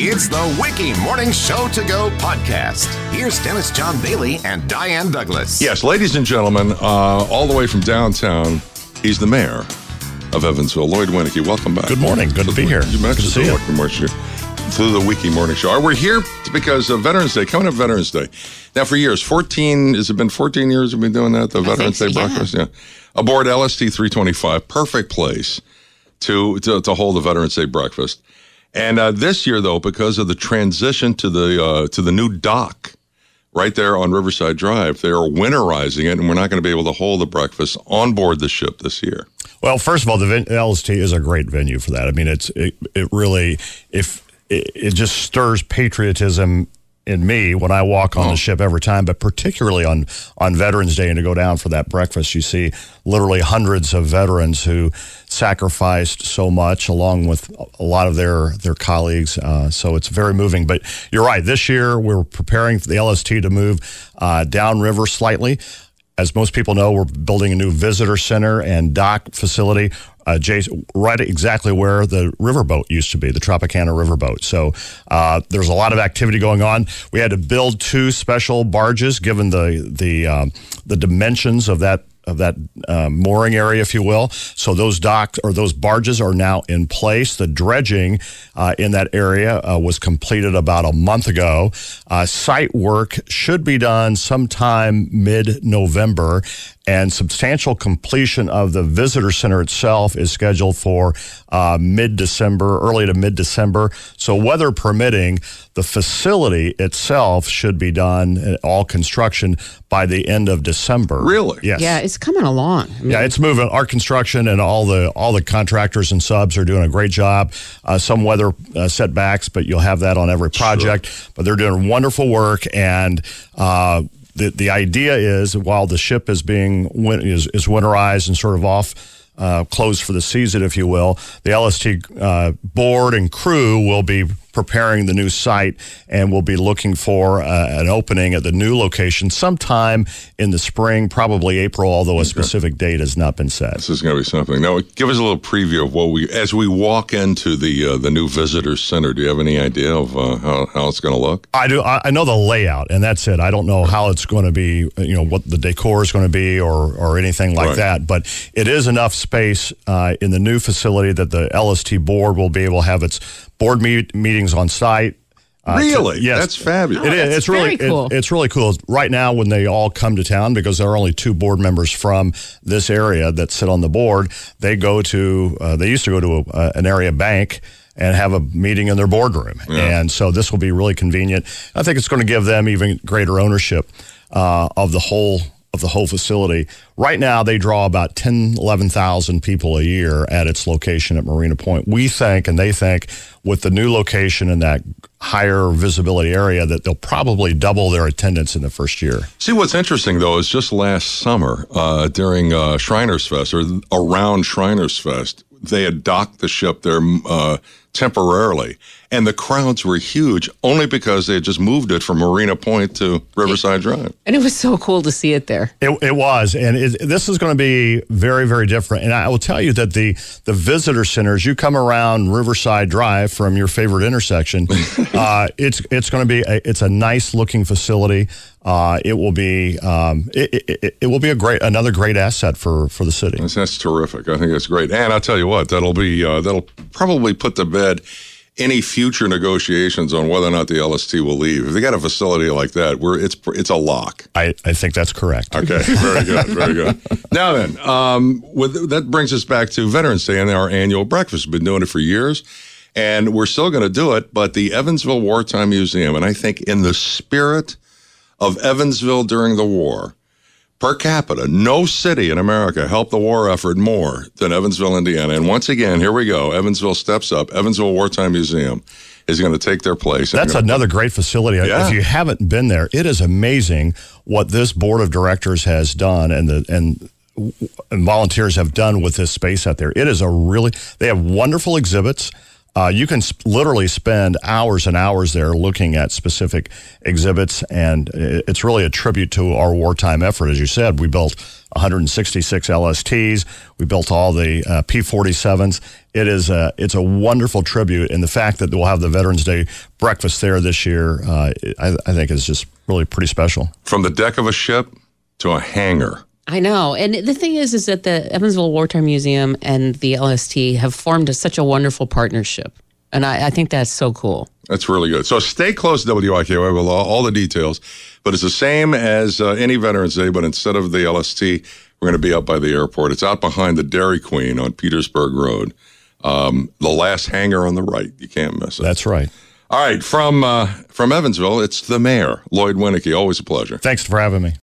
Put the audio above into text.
It's the Wiki Morning Show To Go podcast. Here's Dennis John Bailey and Diane Douglas. Yes, ladies and gentlemen, all the way from downtown, he's the mayor of Evansville, Lloyd Winnecke. Welcome back. Good morning. Good to be here. Good to see you. Through the Wiki Morning Show. We're here because of Veterans Day, coming up Veterans Day. Now, for years, 14 years we've been doing that, the Veterans Day breakfast? Yeah. Aboard LST-325, perfect place to hold the Veterans Day breakfast. And this year, though, because of the transition to the new dock right there on Riverside Drive, they are winterizing it, and we're not going to be able to hold the breakfast on board the ship this year. Well, first of all, the LST is a great venue for that. I mean, it just stirs patriotism in me when I walk on the ship every time, but particularly on Veterans Day, and to go down for that breakfast, you see literally hundreds of veterans who sacrificed so much along with a lot of their colleagues. So it's very moving. But you're right. This year, we're preparing for the LST to move downriver slightly. As most people know, we're building a new visitor center and dock facility right exactly where the riverboat used to be, the Tropicana riverboat. So there's a lot of activity going on. We had to build two special barges, given the dimensions of that mooring area, if you will. So those docks or those barges are now in place. The dredging in that area was completed about a month ago. Site work should be done sometime mid-November, and substantial completion of the visitor center itself is scheduled for mid-December, early to mid-December. So weather permitting, the facility itself should be done, all construction, by the end of December. Really? Yes. Yeah, it's coming along. I mean, yeah, it's moving. Our construction and all the contractors and subs are doing a great job. Some weather setbacks, but you'll have that on every project. Sure. But they're doing wonderful work, and the idea is, while the ship is being winterized and sort of closed for the season, if you will, the LST board and crew will be preparing the new site, and we'll be looking for an opening at the new location sometime in the spring, probably April, although a specific date has not been set. This is going to be something. Now, give us a little preview of as we walk into the new visitor center. Do you have any idea of how it's going to look? I do. I know the layout, and that's it. I don't know how it's going to be, what the decor is going to be or anything like that, but it is enough space in the new facility that the LST board will be able to have its board meetings on site. Really? Yes. That's fabulous. It is. It's really cool. It's really cool. Right now, when they all come to town, because there are only two board members from this area that sit on the board, they go to, they used to go to an area bank and have a meeting in their boardroom. Yeah. And so this will be really convenient. I think it's going to give them even greater ownership of the whole facility. Right now, they draw about 11,000 people a year at its location at Marina Point. We think, and they think, with the new location in that higher visibility area, that they'll probably double their attendance in the first year. See, what's interesting, though, is just last summer during Shriners Fest, or around Shriners Fest, they had docked the ship there temporarily, and the crowds were huge only because they had just moved it from Marina Point to Riverside Drive. And it was so cool to see it there. It was, and this is going to be very, very different. And I will tell you that the visitor centers, you come around Riverside Drive from your favorite intersection, it's going to be a nice looking facility. It will be it will be another great asset for the city. That's terrific. I think that's great. And I'll tell you what, that'll probably put to bed any future negotiations on whether or not the LST will leave. If they got a facility like that, it's a lock. I think that's correct. Okay, very good, very good. Now then, that brings us back to Veterans Day and our annual breakfast. We've been doing it for years, and we're still going to do it, but the Evansville Wartime Museum, and I think in the spirit of Evansville during the war, per capita, no city in America helped the war effort more than Evansville, Indiana. And once again, here we go. Evansville steps up. Evansville Wartime Museum is going to take their place. That's another great facility. Yeah. If you haven't been there, it is amazing what this board of directors has done and volunteers have done with this space out there. They have wonderful exhibits. You can literally spend hours and hours there looking at specific exhibits, and it's really a tribute to our wartime effort. As you said, we built 166 LSTs. We built all the P-47s. It's a wonderful tribute, and the fact that we'll have the Veterans Day breakfast there this year, I think is just really pretty special. From the deck of a ship to a hangar. I know. And the thing is that the Evansville Wartime Museum and the LST have formed such a wonderful partnership. And I think that's so cool. That's really good. So stay close, WIKY, with all the details. But it's the same as any Veterans Day, but instead of the LST, we're going to be up by the airport. It's out behind the Dairy Queen on Petersburg Road. The last hangar on the right. You can't miss it. That's right. All right. From Evansville, it's the mayor, Lloyd Winnecke. Always a pleasure. Thanks for having me.